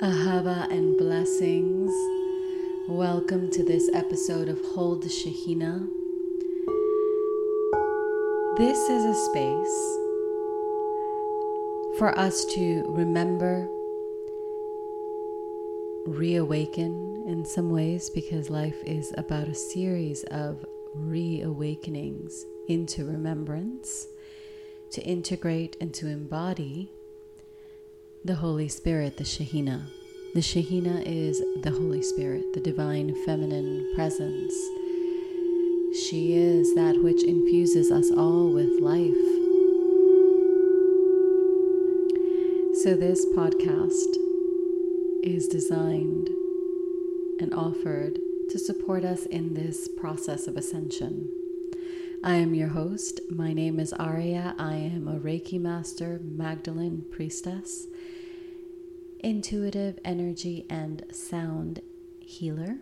Ahava and blessings. Welcome to this episode of Hold the Shekhinah. This is a space for us to remember, reawaken in some ways, because life is about a series of reawakenings into remembrance, to integrate and to embody the Holy Spirit, the Shekhinah. The Shekhinah is the Holy Spirit, the divine feminine presence. She is that which infuses us all with life. So this podcast is designed and offered to support us in this process of ascension. I am your host. My name is Aurea. I am a Reiki Master, Magdalene Priestess, intuitive energy and sound healer,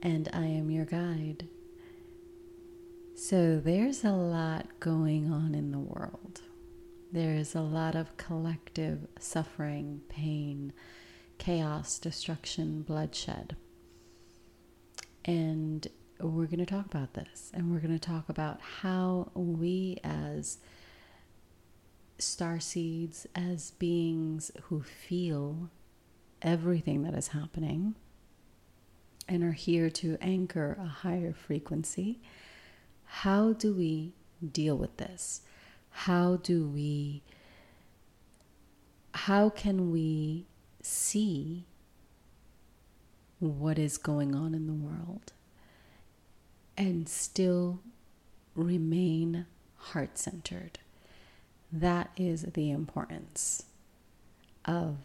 and I am your guide. So there's a lot going on in the world. There is a lot of collective suffering, pain, chaos, destruction, bloodshed. And we're going to talk about this, and we're going to talk about how we as starseeds, as beings who feel everything that is happening and are here to anchor a higher frequency, how do we deal with this? How can we see what is going on in the world and still remain heart-centered? That is the importance of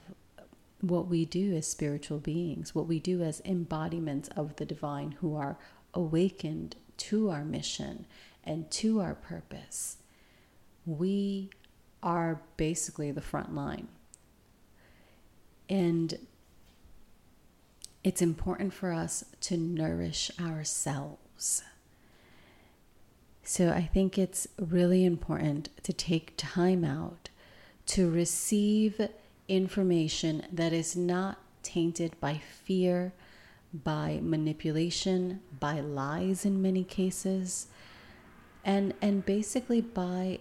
what we do as spiritual beings, what we do as embodiments of the divine who are awakened to our mission and to our purpose. We are basically the front line. And it's important for us to nourish ourselves. So I think it's really important to take time out to receive information that is not tainted by fear, by manipulation, by lies in many cases, and basically by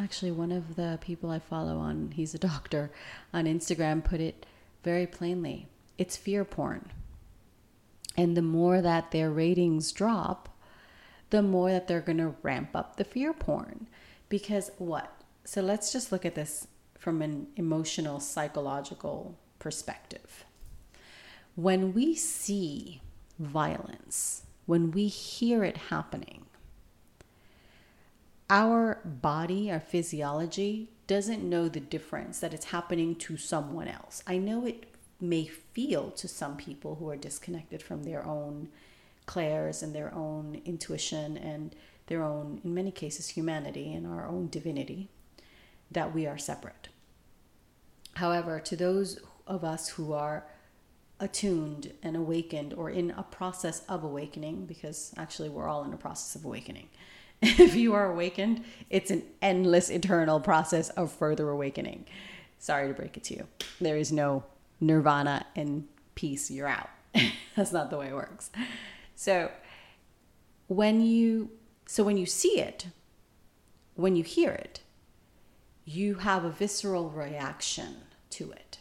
actually one of the people I follow on, he's a doctor on Instagram, put it very plainly. It's fear porn. And the more that their ratings drop, the more that they're going to ramp up the fear porn. Because what? So let's just look at this from an emotional, psychological perspective. When we see violence, when we hear it happening, our body, our physiology doesn't know the difference that it's happening to someone else. I know it may feel to some people who are disconnected from their own Clairs and their own intuition and their own, in many cases, humanity and our own divinity, that we are separate. However, to those of us who are attuned and awakened or in a process of awakening, because actually we're all in a process of awakening. If you are awakened, it's an endless, eternal process of further awakening. Sorry to break it to you. There is no nirvana and peace, you're out. That's not the way it works. So when you see it, when you hear it, you have a visceral reaction to it,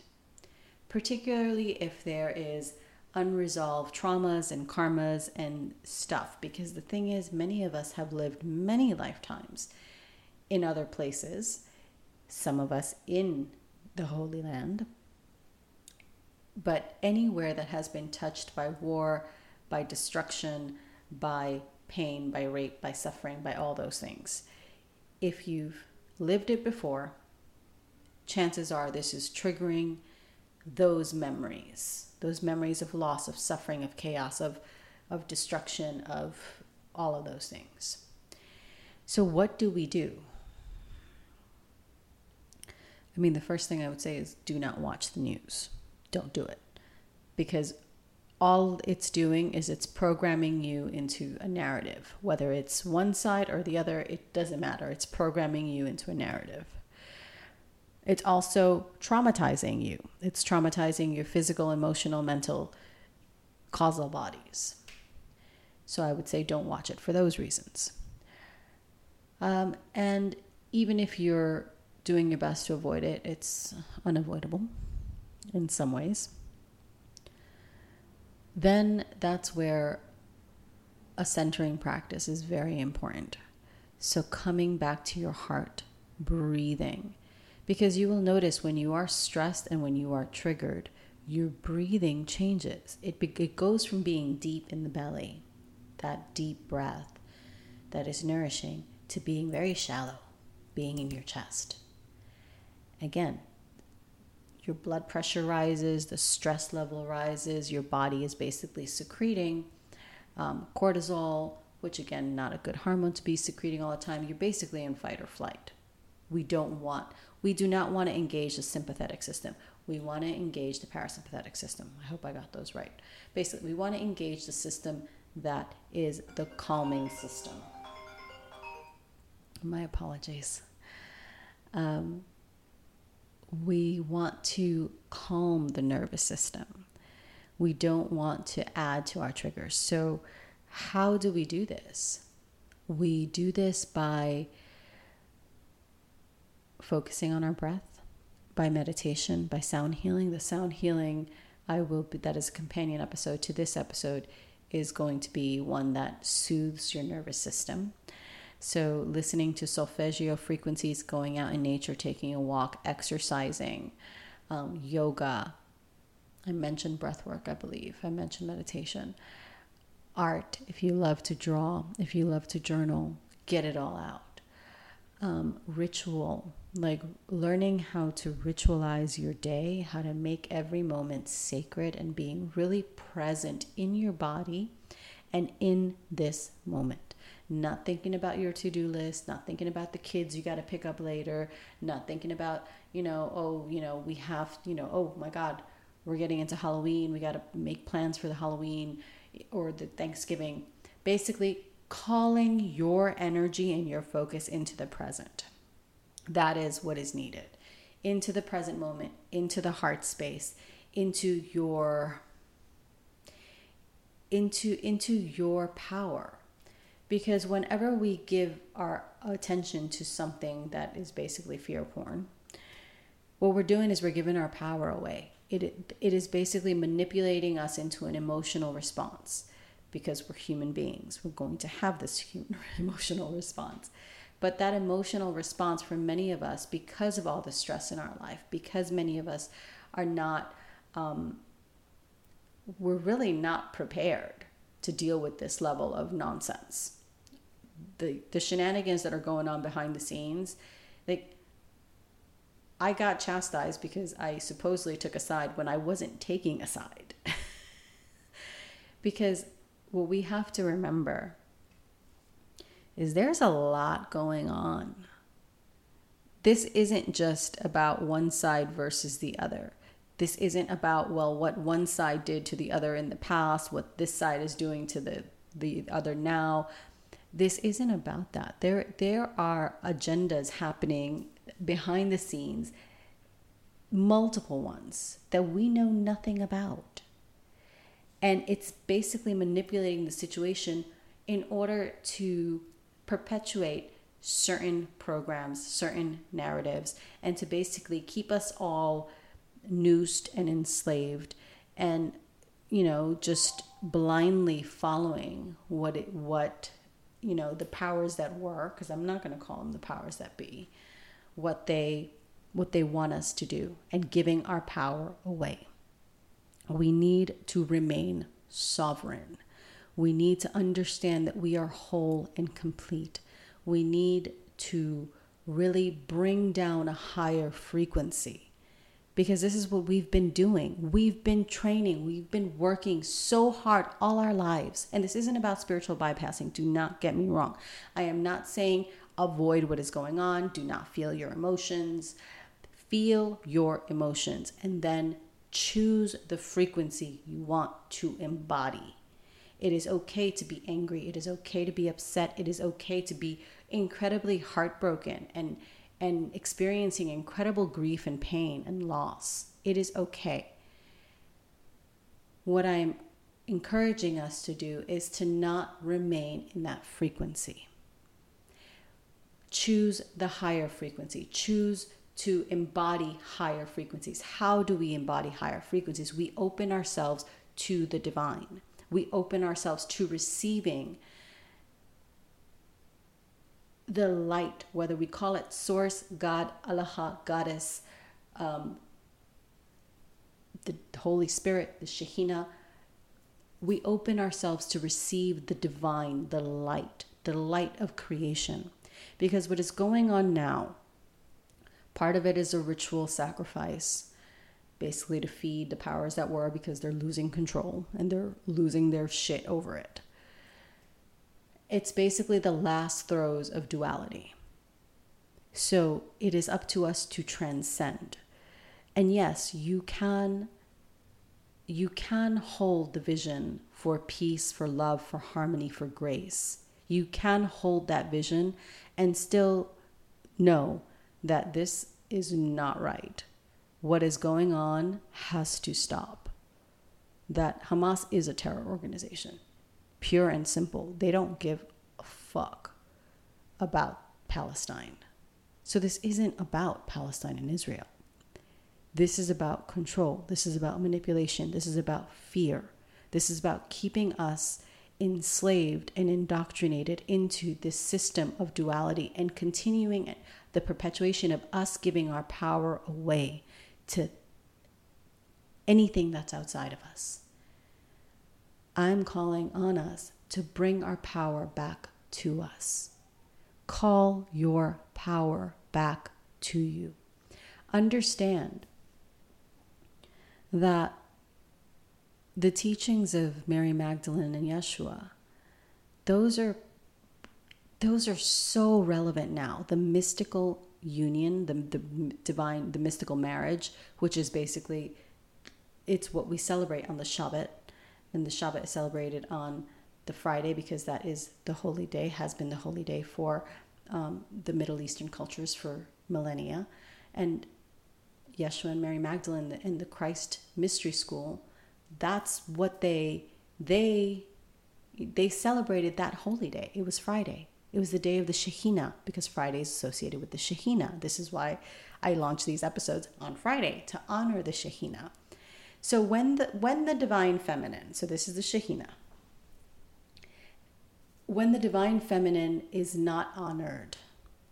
particularly if there is unresolved traumas and karmas and stuff, because the thing is, many of us have lived many lifetimes in other places, some of us in the Holy Land, but anywhere that has been touched by war, by destruction, by pain, by rape, by suffering, by all those things. If you've lived it before, chances are this is triggering those memories of loss, of suffering, of chaos, of destruction, of all of those things. So what do we do? I mean, the first thing I would say is do not watch the news. Don't do it, because all it's doing is it's programming you into a narrative. Whether it's one side or the other, it doesn't matter. It's programming you into a narrative. it's also traumatizing you. It's traumatizing your physical, emotional, mental, causal bodies. So I would say don't watch it for those reasons. And even if you're doing your best to avoid it, it's unavoidable in some ways. Then that's where a centering practice is very important. So coming back to your heart, breathing, because you will notice when you are stressed and when you are triggered, your breathing changes. It goes from being deep in the belly, that deep breath that is nourishing, to being very shallow, being in your chest. Again, your blood pressure rises, the stress level rises, your body is basically secreting cortisol, which again, not a good hormone to be secreting all the time. You're basically in fight or flight. We do not want to engage the sympathetic system. We want to engage the parasympathetic system. I hope I got those right. Basically, we want to engage the system that is the calming system. My apologies. We want to calm the nervous system. We don't want to add to our triggers. So how do we do this? We do this by focusing on our breath, by meditation, by sound healing. The sound healing, that is a companion episode to this episode, is going to be one that soothes your nervous system. So listening to solfeggio frequencies, going out in nature, taking a walk, exercising, yoga. I mentioned breath work, I believe. I mentioned meditation. Art, if you love to draw, if you love to journal, get it all out. Ritual, like learning how to ritualize your day, how to make every moment sacred and being really present in your body and in this moment. Not thinking about your to-do list, not thinking about the kids you got to pick up later, not thinking about, oh my God, we're getting into Halloween. We got to make plans for the Halloween or the Thanksgiving. Basically calling your energy and your focus into the present. That is what is needed. Into the present moment, into the heart space, into your power. Because whenever we give our attention to something that is basically fear porn, what we're doing is we're giving our power away. It is basically manipulating us into an emotional response because we're human beings. We're going to have this human emotional response. But that emotional response for many of us, because of all the stress in our life, because many of us are not, we're really not prepared to deal with this level of nonsense. The shenanigans that are going on behind the scenes, like I got chastised because I supposedly took a side when I wasn't taking a side. Because what we have to remember is there's a lot going on. This isn't just about one side versus the other. This isn't about, well, what one side did to the other in the past, what this side is doing to the other now. This isn't about that. There are agendas happening behind the scenes, multiple ones that we know nothing about. And it's basically manipulating the situation in order to perpetuate certain programs, certain narratives, and to basically keep us all noosed and enslaved and, just blindly following the powers that were, because I'm not going to call them the powers that be, what they want us to do and giving our power away. We need to remain sovereign. We need to understand that we are whole and complete. We need to really bring down a higher frequency. Because this is what we've been doing. We've been training. We've been working so hard all our lives. And this isn't about spiritual bypassing. Do not get me wrong. I am not saying avoid what is going on. Do not feel your emotions. Feel your emotions. And then choose the frequency you want to embody. It is okay to be angry. It is okay to be upset. It is okay to be incredibly heartbroken and and experiencing incredible grief and pain and loss. It is okay. What I'm encouraging us to do is to not remain in that frequency. Choose the higher frequency. Choose to embody higher frequencies. How do we embody higher frequencies? We open ourselves to the divine. We open ourselves to receiving the light, whether we call it source, God, Alaha, goddess, the Holy Spirit, the Shekhinah. We open ourselves to receive the divine, the light of creation. Because what is going on now, part of it is a ritual sacrifice, basically to feed the powers that were, because they're losing control and they're losing their shit over it. It's basically the last throes of duality. So it is up to us to transcend. And yes, you can hold the vision for peace, for love, for harmony, for grace. You can hold that vision and still know that this is not right. What is going on has to stop. That Hamas is a terror organization. Pure and simple. They don't give a fuck about Palestine. So this isn't about Palestine and Israel. This is about control. This is about manipulation. This is about fear. This is about keeping us enslaved and indoctrinated into this system of duality and continuing the perpetuation of us giving our power away to anything that's outside of us. I'm calling on us to bring our power back to us. Call your power back to you. Understand that the teachings of Mary Magdalene and Yeshua, those are so relevant now. The mystical union, the divine, the mystical marriage, which is basically, it's what we celebrate on the Shabbat. And the Shabbat is celebrated on the Friday because that is the holy day, has been the holy day for the Middle Eastern cultures for millennia. And Yeshua and Mary Magdalene in the Christ Mystery School, that's what they celebrated, that holy day. It was Friday. It was the day of the Shekhinah, because Friday is associated with the Shekhinah. This is why I launch these episodes on Friday, to honor the Shekhinah. So when the divine feminine, so this is the Shekhinah, when the divine feminine is not honored,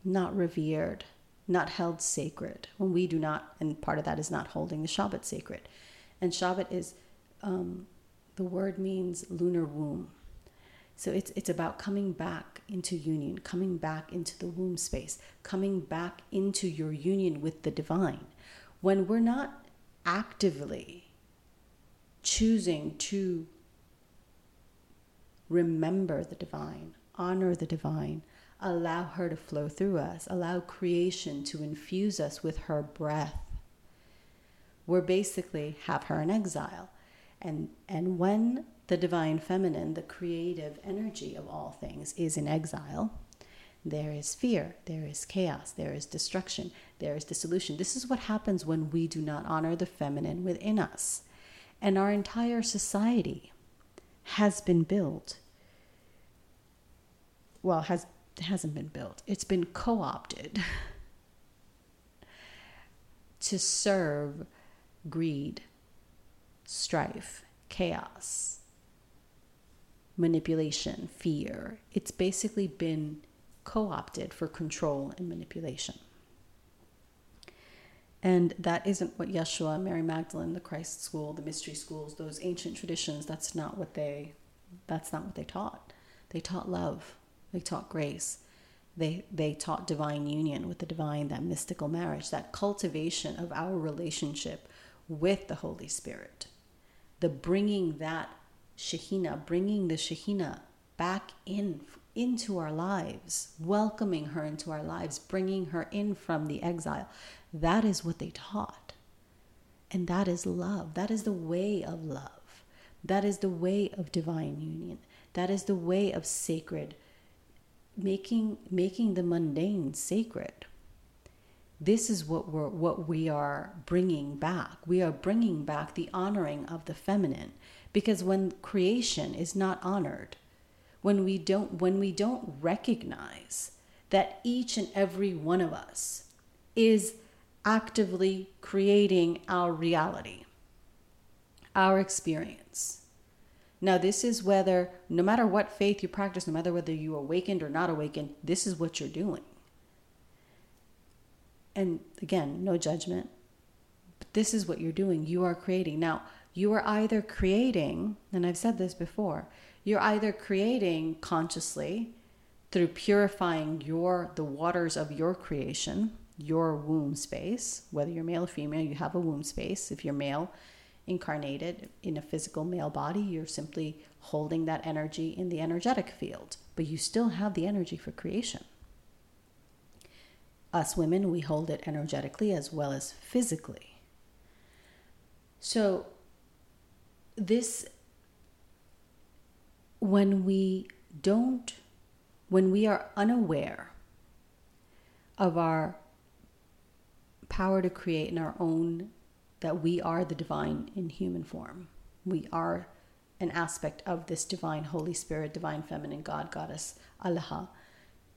not revered, not held sacred, when we do not, and part of that is not holding the Shabbat sacred. And Shabbat is, the word means lunar womb. So it's about coming back into union, coming back into the womb space, coming back into your union with the divine. When we're not actively choosing to remember the divine, honor the divine, allow her to flow through us, allow creation to infuse us with her breath, we're basically have her in exile. And when the divine feminine, the creative energy of all things, is in exile, there is fear, there is chaos, there is destruction, there is dissolution. This is what happens when we do not honor the feminine within us. And our entire society has been built. Well, hasn't been built. It's been co-opted to serve greed, strife, chaos, manipulation, fear. It's basically been co-opted for control and manipulation. And that isn't what Yeshua, Mary Magdalene, the Christ School, the mystery schools, those ancient traditions, that's not what they taught. They taught love. They taught grace. They taught divine union with the divine, that mystical marriage, that cultivation of our relationship with the Holy Spirit. The bringing that Shekhinah, bringing the Shekhinah back into our lives, welcoming her into our lives, bringing her in from the exile. That is what they taught. And that is love. That is the way of love. That is the way of divine union. That is the way of sacred, making the mundane sacred. This is what we are bringing back. We are bringing back the honoring of the feminine, because when creation is not honored, when we don't recognize that each and every one of us is actively creating our reality, our experience. Now, this is whether, no matter what faith you practice, no matter whether you are awakened or not awakened, this is what you're doing. And again, no judgment, but this is what you're doing. You are creating. Now, you are either creating, and I've said this before, you're either creating consciously through purifying the waters of your creation, your womb space, whether you're male or female, you have a womb space. If you're male, incarnated in a physical male body, you're simply holding that energy in the energetic field, but you still have the energy for creation. Us women, we hold it energetically as well as physically. So when we are unaware of our power to create in our own, that we are the divine in human form. We are an aspect of this divine Holy Spirit, divine feminine God, goddess, Alaha,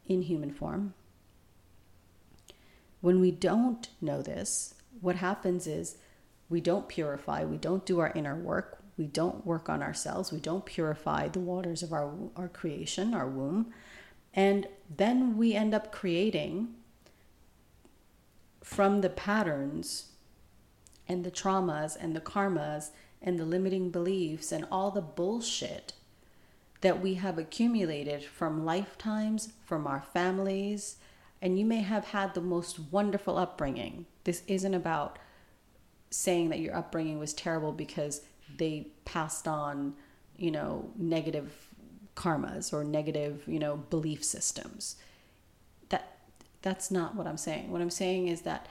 in human form. When we don't know this, what happens is we don't purify, we don't do our inner work, we don't work on ourselves, we don't purify the waters of our creation, our womb, and then we end up creating from the patterns and the traumas and the karmas and the limiting beliefs and all the bullshit that we have accumulated from lifetimes, from our families. And you may have had the most wonderful upbringing. This isn't about saying that your upbringing was terrible because they passed on, negative karmas or negative, belief systems. That's not what I'm saying. What I'm saying is that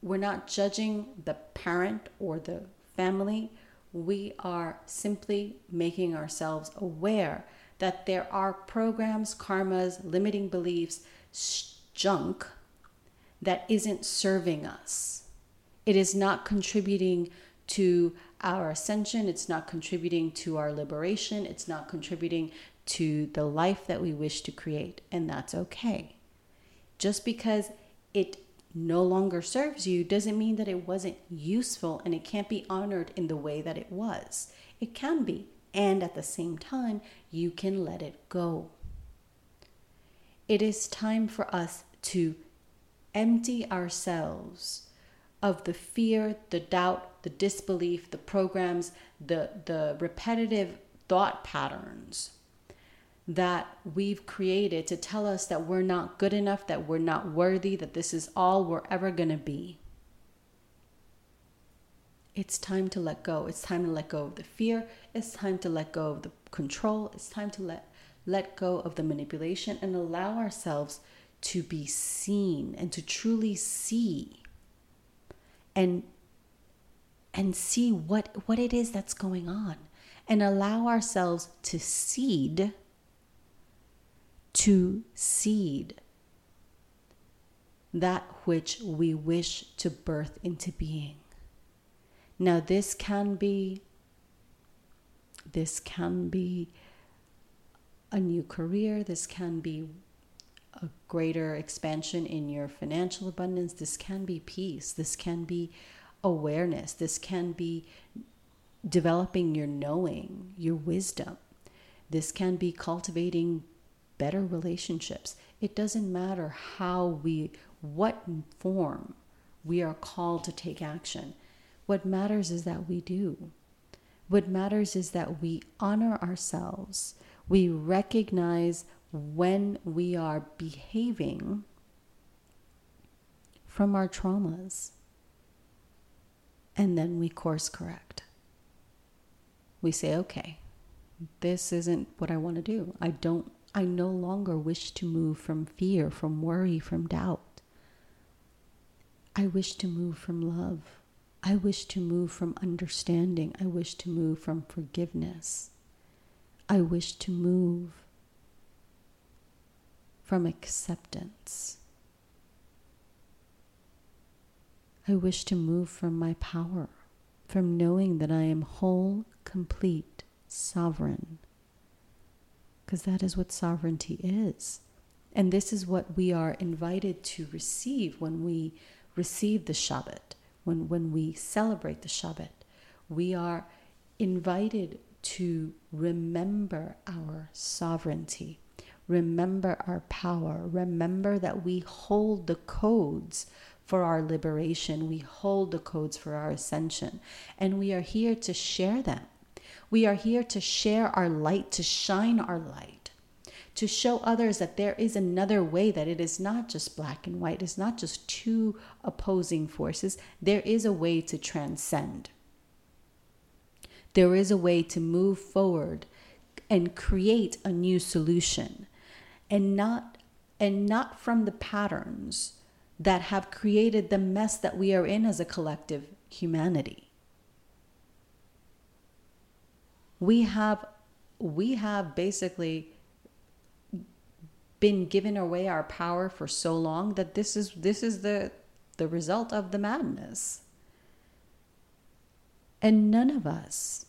we're not judging the parent or the family. We are simply making ourselves aware that there are programs, karmas, limiting beliefs, junk that isn't serving us. It is not contributing to our ascension. It's not contributing to our liberation. It's not contributing to the life that we wish to create. And that's okay. Just because it no longer serves you doesn't mean that it wasn't useful and it can't be honored in the way that it was. It can be. And at the same time, you can let it go. It is time for us to empty ourselves of the fear, the doubt, the disbelief, the programs, the repetitive thought patterns that we've created to tell us that we're not good enough, that we're not worthy, that this is all we're ever going to be. It's time to let go. It's time to let go of the fear. It's time to let go of the control. It's time to let go of the manipulation and allow ourselves to be seen and to truly see and see what it is that's going on, and allow ourselves to seed. To seed that which we wish to birth into being. Now, this can be a new career. This can be a greater expansion in your financial abundance. This can be peace. This can be awareness. This can be developing your knowing, your wisdom. This can be cultivating better relationships. It doesn't matter what form we are called to take action. What matters is that we do. What matters is that we honor ourselves. We recognize when we are behaving from our traumas, and then we course correct. We say, okay, this isn't what I want to do. I no longer wish to move from fear, from worry, from doubt. I wish to move from love. I wish to move from understanding. I wish to move from forgiveness. I wish to move from acceptance. I wish to move from my power, from knowing that I am whole, complete, sovereign. Because that is what sovereignty is. And this is what we are invited to receive when we receive the Shabbat, when we celebrate the Shabbat. We are invited to remember our sovereignty, remember our power, remember that we hold the codes for our liberation, we hold the codes for our ascension, and we are here to share them. We are here to share our light, to shine our light, to show others that there is another way, that it is not just black and white, it's not just two opposing forces. There is a way to transcend. There is a way to move forward and create a new solution, and not from the patterns that have created the mess that we are in as a collective humanity. We have basically been given away our power for so long that this is the result of the madness. And none of us,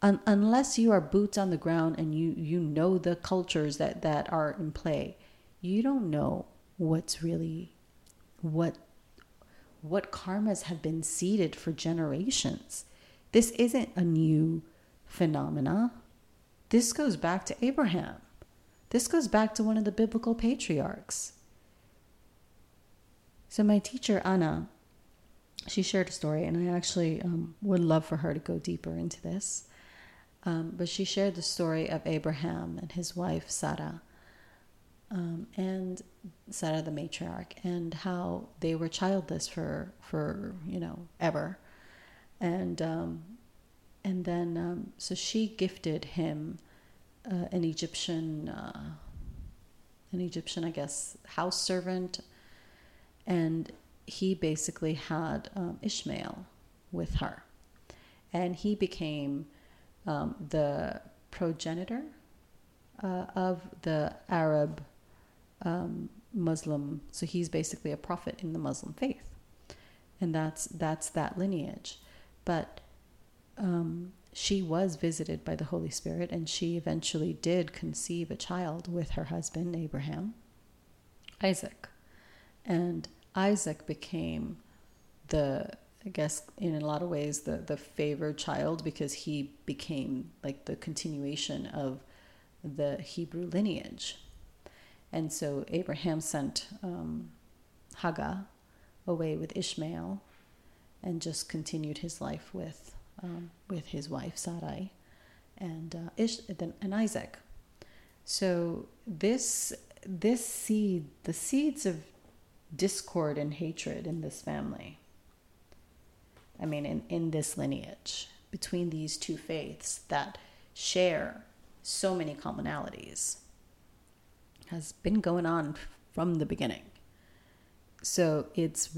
unless you are boots on the ground and you know the cultures that are in play, you don't know what's really what karmas have been seeded for generations. This isn't a new phenomena. This goes back to Abraham. This goes back to one of the biblical patriarchs. So my teacher, Anna, she shared a story, and I actually would love for her to go deeper into this. But she shared the story of Abraham and his wife, Sarah, and Sarah the matriarch, and how they were childless for ever. And then so she gifted him an Egyptian, I guess, house servant. And he basically had Ishmael with her. And he became the progenitor of the Arab Muslim. So he's basically a prophet in the Muslim faith. And that's that lineage. But she was visited by the Holy Spirit, and she eventually did conceive a child with her husband, Abraham, Isaac. And Isaac became in a lot of ways, the favored child, because he became like the continuation of the Hebrew lineage. And so Abraham sent Hagar away with Ishmael and just continued his life with his wife Sarai and Isaac. So this seed, the seeds of discord and hatred in this family, I mean, in this lineage, between these two faiths that share so many commonalities, has been going on from the beginning. So it's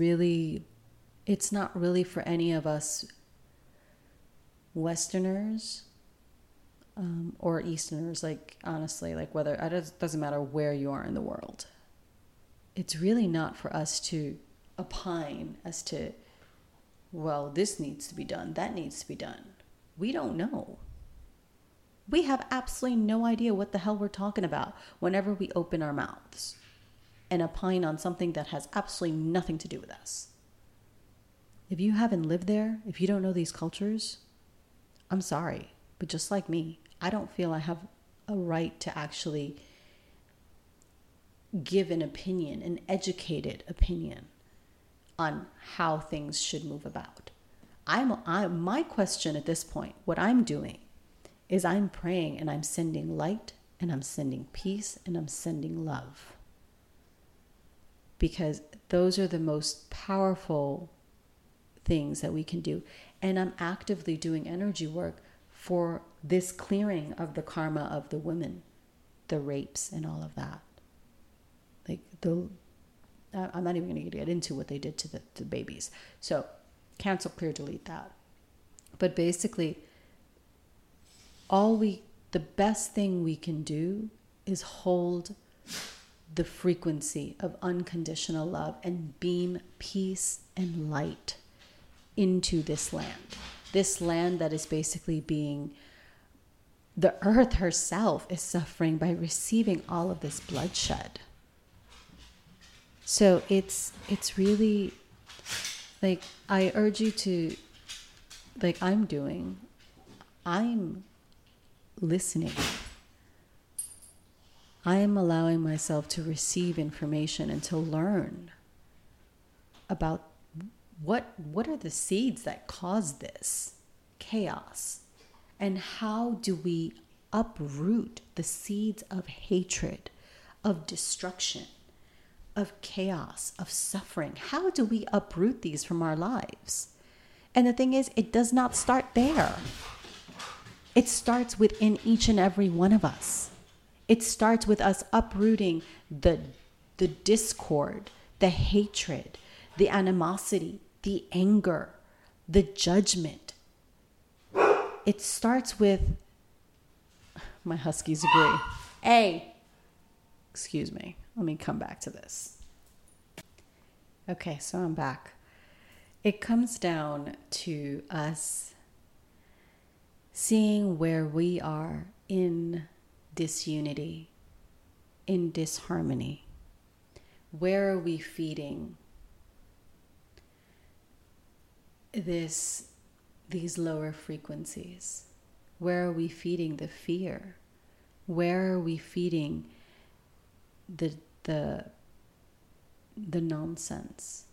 not really for any of us Westerners or Easterners, like, honestly, like, whether it doesn't matter where you are in the world. It's really not for us to opine as to, well, this needs to be done, that needs to be done. We don't know. We have absolutely no idea what the hell we're talking about whenever we open our mouths and opine on something that has absolutely nothing to do with us. If you haven't lived there, if you don't know these cultures, I'm sorry, but just like me, I don't feel I have a right to actually give an opinion, an educated opinion on how things should move about. My question at this point, what I'm doing, is I'm praying and I'm sending light and I'm sending peace and I'm sending love. Because those are the most powerful things that we can do. And I'm actively doing energy work for this clearing of the karma of the women, the rapes and all of that. I'm not even going to get into what they did to the babies. So cancel, clear, delete that. But basically, the best thing we can do is hold the frequency of unconditional love and beam peace and light into this land that is basically being, the earth herself is suffering by receiving all of this bloodshed. So it's really, like, I urge you to, like I'm doing, I'm listening. I am allowing myself to receive information and to learn about what are the seeds that cause this chaos, and how do we uproot the seeds of hatred, of destruction, of chaos, of suffering. How do we uproot these from our lives? And the thing is, it does not start there. It starts within each and every one of us. It starts with us uprooting the discord, the hatred, the animosity, the anger, the judgment. It starts with, my huskies agree. Hey, excuse me. Let me come back to this. Okay, so I'm back. It comes down to us seeing where we are in disunity, in disharmony. Where are we feeding these lower frequencies? Where are we feeding the fear? Where are we feeding the nonsense?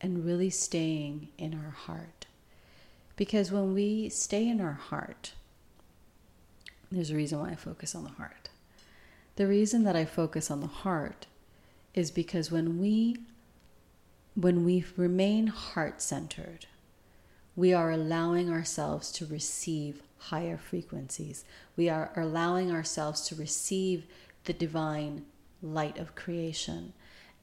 And really staying in our heart. Because when we stay in our heart, there's a reason why I focus on the heart. The reason that I focus on the heart is because when we remain heart-centered, we are allowing ourselves to receive higher frequencies. We are allowing ourselves to receive the divine light of creation.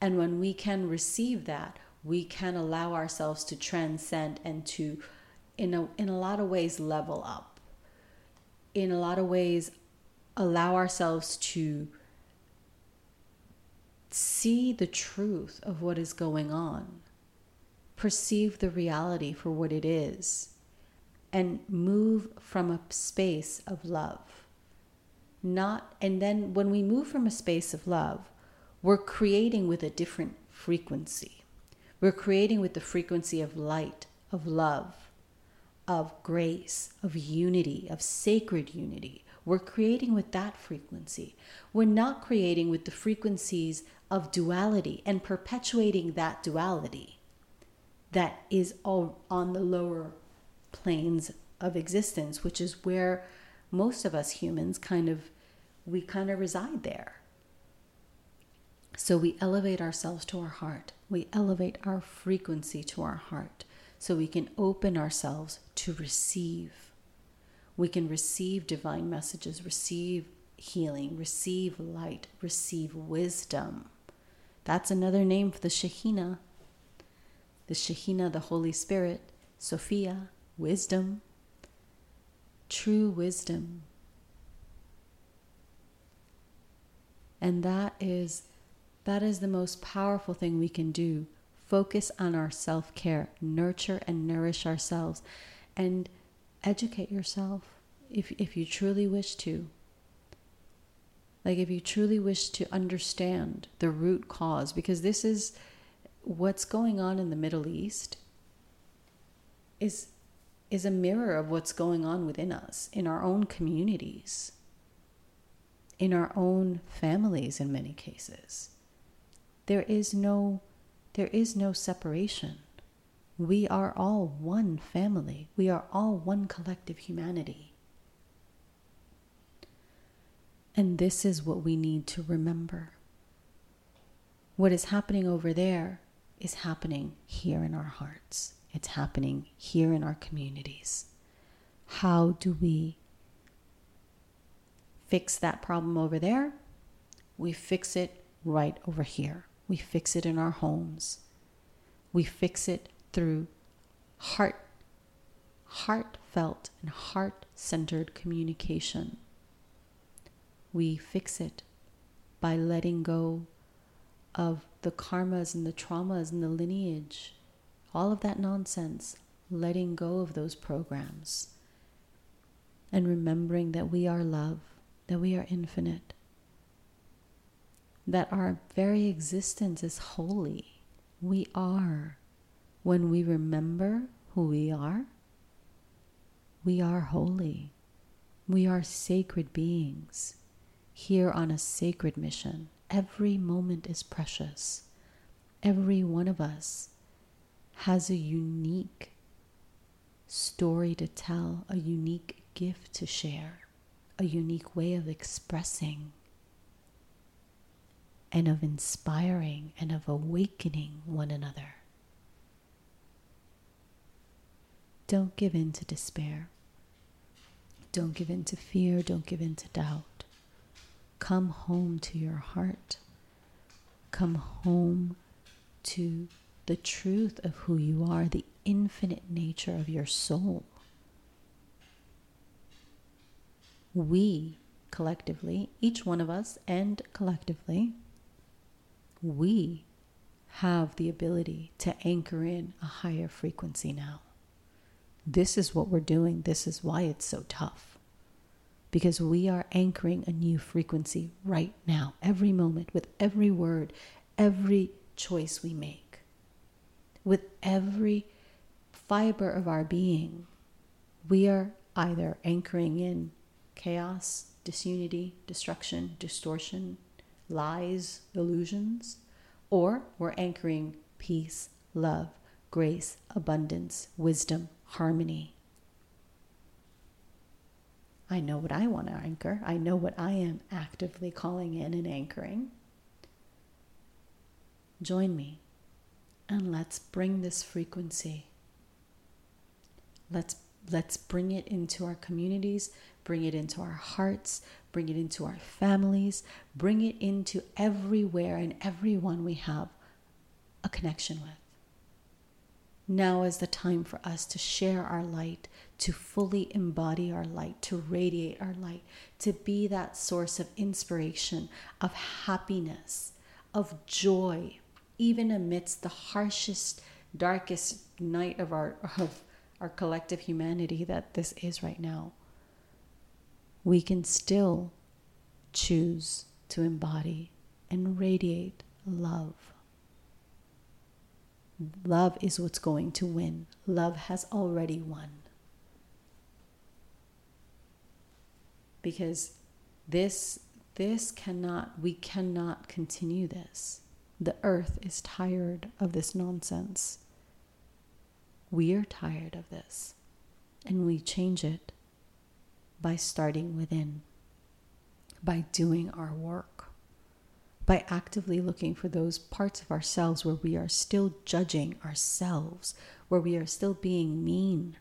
And when we can receive that, we can allow ourselves to transcend and to, in a lot of ways, level up. In a lot of ways, allow ourselves to see the truth of what is going on, perceive the reality for what it is, and move from a space of love. And then when we move from a space of love, we're creating with a different frequency. We're creating with the frequency of light, of love, of grace, of unity, of sacred unity. We're creating with that frequency. We're not creating with the frequencies of duality and perpetuating that duality that is all on the lower planes of existence, which is where most of us humans kind of reside there. So we elevate ourselves to our heart. We elevate our frequency to our heart so we can open ourselves to receive. We can receive divine messages, receive healing, receive light, receive wisdom. That's another name for the Shekhinah. The Shekhinah, the Holy Spirit, Sophia, wisdom, true wisdom. And that is the most powerful thing we can do. Focus on our self-care, nurture and nourish ourselves, and educate yourself if you truly wish to. Like, if you truly wish to understand the root cause, because this is what's going on in the Middle East is a mirror of what's going on within us, in our own communities, in our own families in many cases. There is no separation. We are all one family. We are all one collective humanity. And this is what we need to remember. What is happening over there is happening here in our hearts. It's happening here in our communities. How do we fix that problem over there? We fix it right over here. We fix it in our homes. We fix it through heartfelt and heart-centered communication. We fix it by letting go of the karmas and the traumas and the lineage all of that nonsense, letting go of those programs and remembering that we are love, that we are infinite, that our very existence is holy. We are. When we remember who we are holy. We are sacred beings here on a sacred mission. Every moment is precious. Every one of us has a unique story to tell, a unique gift to share, a unique way of expressing and of inspiring and of awakening one another. Don't give in to despair. Don't give in to fear. Don't give in to doubt. Come home to your heart. Come home to the truth of who you are, the infinite nature of your soul. We collectively, each one of us and collectively, we have the ability to anchor in a higher frequency now. This is what we're doing. This is why it's so tough. Because we are anchoring a new frequency right now, every moment, with every word, every choice we make, with every fiber of our being. We are either anchoring in chaos, disunity, destruction, distortion, lies, illusions, or we're anchoring peace, love, grace, abundance, wisdom, harmony. I know what I want to anchor. I know what I am actively calling in and anchoring. Join me and let's bring this frequency. Let's bring it into our communities, bring it into our hearts, bring it into our families, bring it into everywhere and everyone we have a connection with. Now is the time for us to share our light, to fully embody our light, to radiate our light, to be that source of inspiration, of happiness, of joy, even amidst the harshest, darkest night of our collective humanity that this is right now. We can still choose to embody and radiate love. Love is what's going to win. Love has already won. Because we cannot continue this. The earth is tired of this nonsense. We are tired of this. And we change it by starting within, by doing our work, by actively looking for those parts of ourselves where we are still judging ourselves, where we are still being mean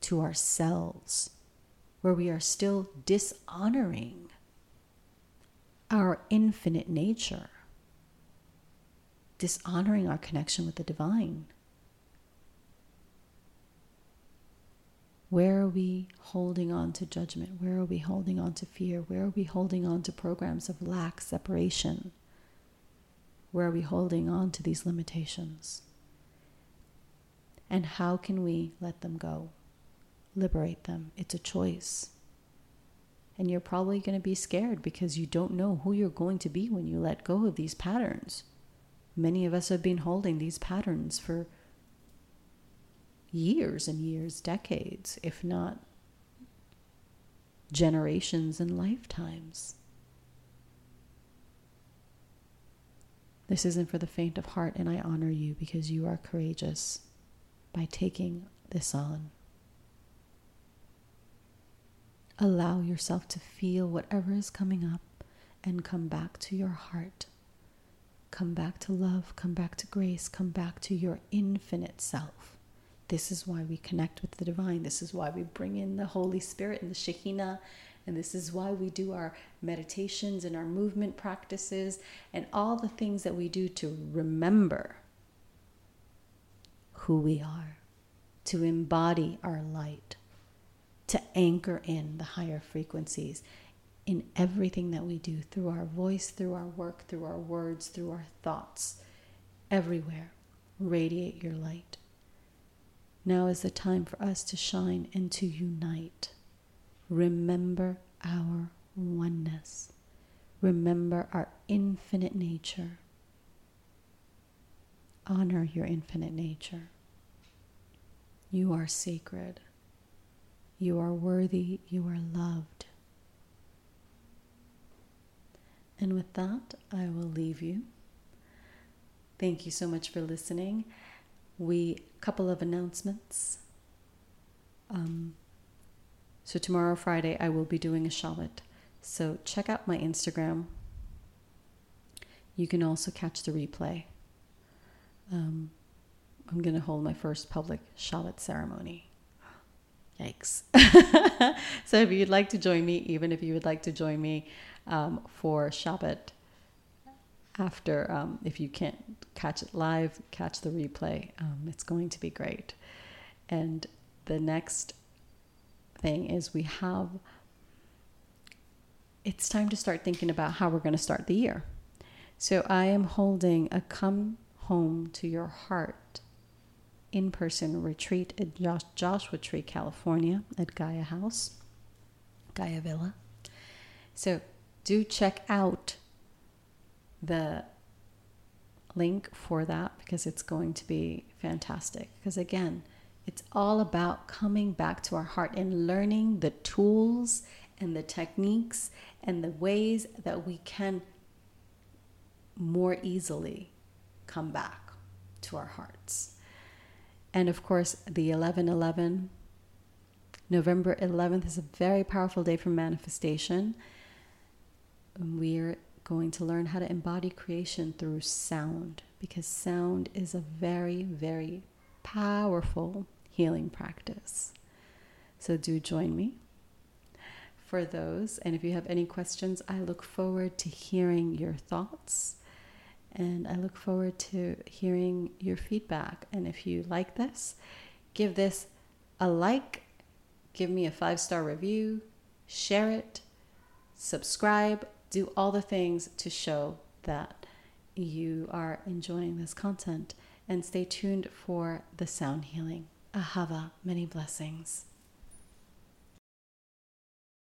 to ourselves, where we are still dishonoring our infinite nature, dishonoring our connection with the divine. Where are we holding on to judgment? Where are we holding on to fear? Where are we holding on to programs of lack, separation? Where are we holding on to these limitations? And how can we let them go? Liberate them. It's a choice. And you're probably going to be scared because you don't know who you're going to be when you let go of these patterns. Many of us have been holding these patterns for years and years, decades, if not generations and lifetimes. This isn't for the faint of heart, and I honor you because you are courageous by taking this on. Allow yourself to feel whatever is coming up and come back to your heart. Come back to love, come back to grace, come back to your infinite self. This is why we connect with the divine. This is why we bring in the Holy Spirit and the Shekhinah. And this is why we do our meditations and our movement practices and all the things that we do to remember who we are, to embody our light, to anchor in the higher frequencies in everything that we do, through our voice, through our work, through our words, through our thoughts, everywhere. Radiate your light. Now is the time for us to shine and to unite. Remember our oneness. Remember our infinite nature. Honor your infinite nature. You are sacred. You are worthy. You are loved. And with that, I will leave you. Thank you so much for listening. Couple of announcements. So tomorrow, Friday, I will be doing a Shabbat. So check out my Instagram. You can also catch the replay. I'm going to hold my first public Shabbat ceremony. Yikes. So if you'd like to join me, for Shabbat after, if you can't catch it live, catch the replay. It's going to be great. And the next thing is it's time to start thinking about how we're going to start the year. So I am holding a Come Home to Your Heart in-person retreat at Joshua Tree, California at Gaia House, Gaia Villa. So do check out the link for that because it's going to be fantastic. Because again, it's all about coming back to our heart and learning the tools and the techniques and the ways that we can more easily come back to our hearts. And of course, the 11/11, November 11th is a very powerful day for manifestation. We're going to learn how to embody creation through sound, because sound is a very, very powerful healing practice. So do join me for those. And if you have any questions, I look forward to hearing your thoughts. And I look forward to hearing your feedback. And if you like this, give this a like, give me a 5-star review, share it, subscribe, do all the things to show that you are enjoying this content. And stay tuned for the sound healing. Ahava, many blessings.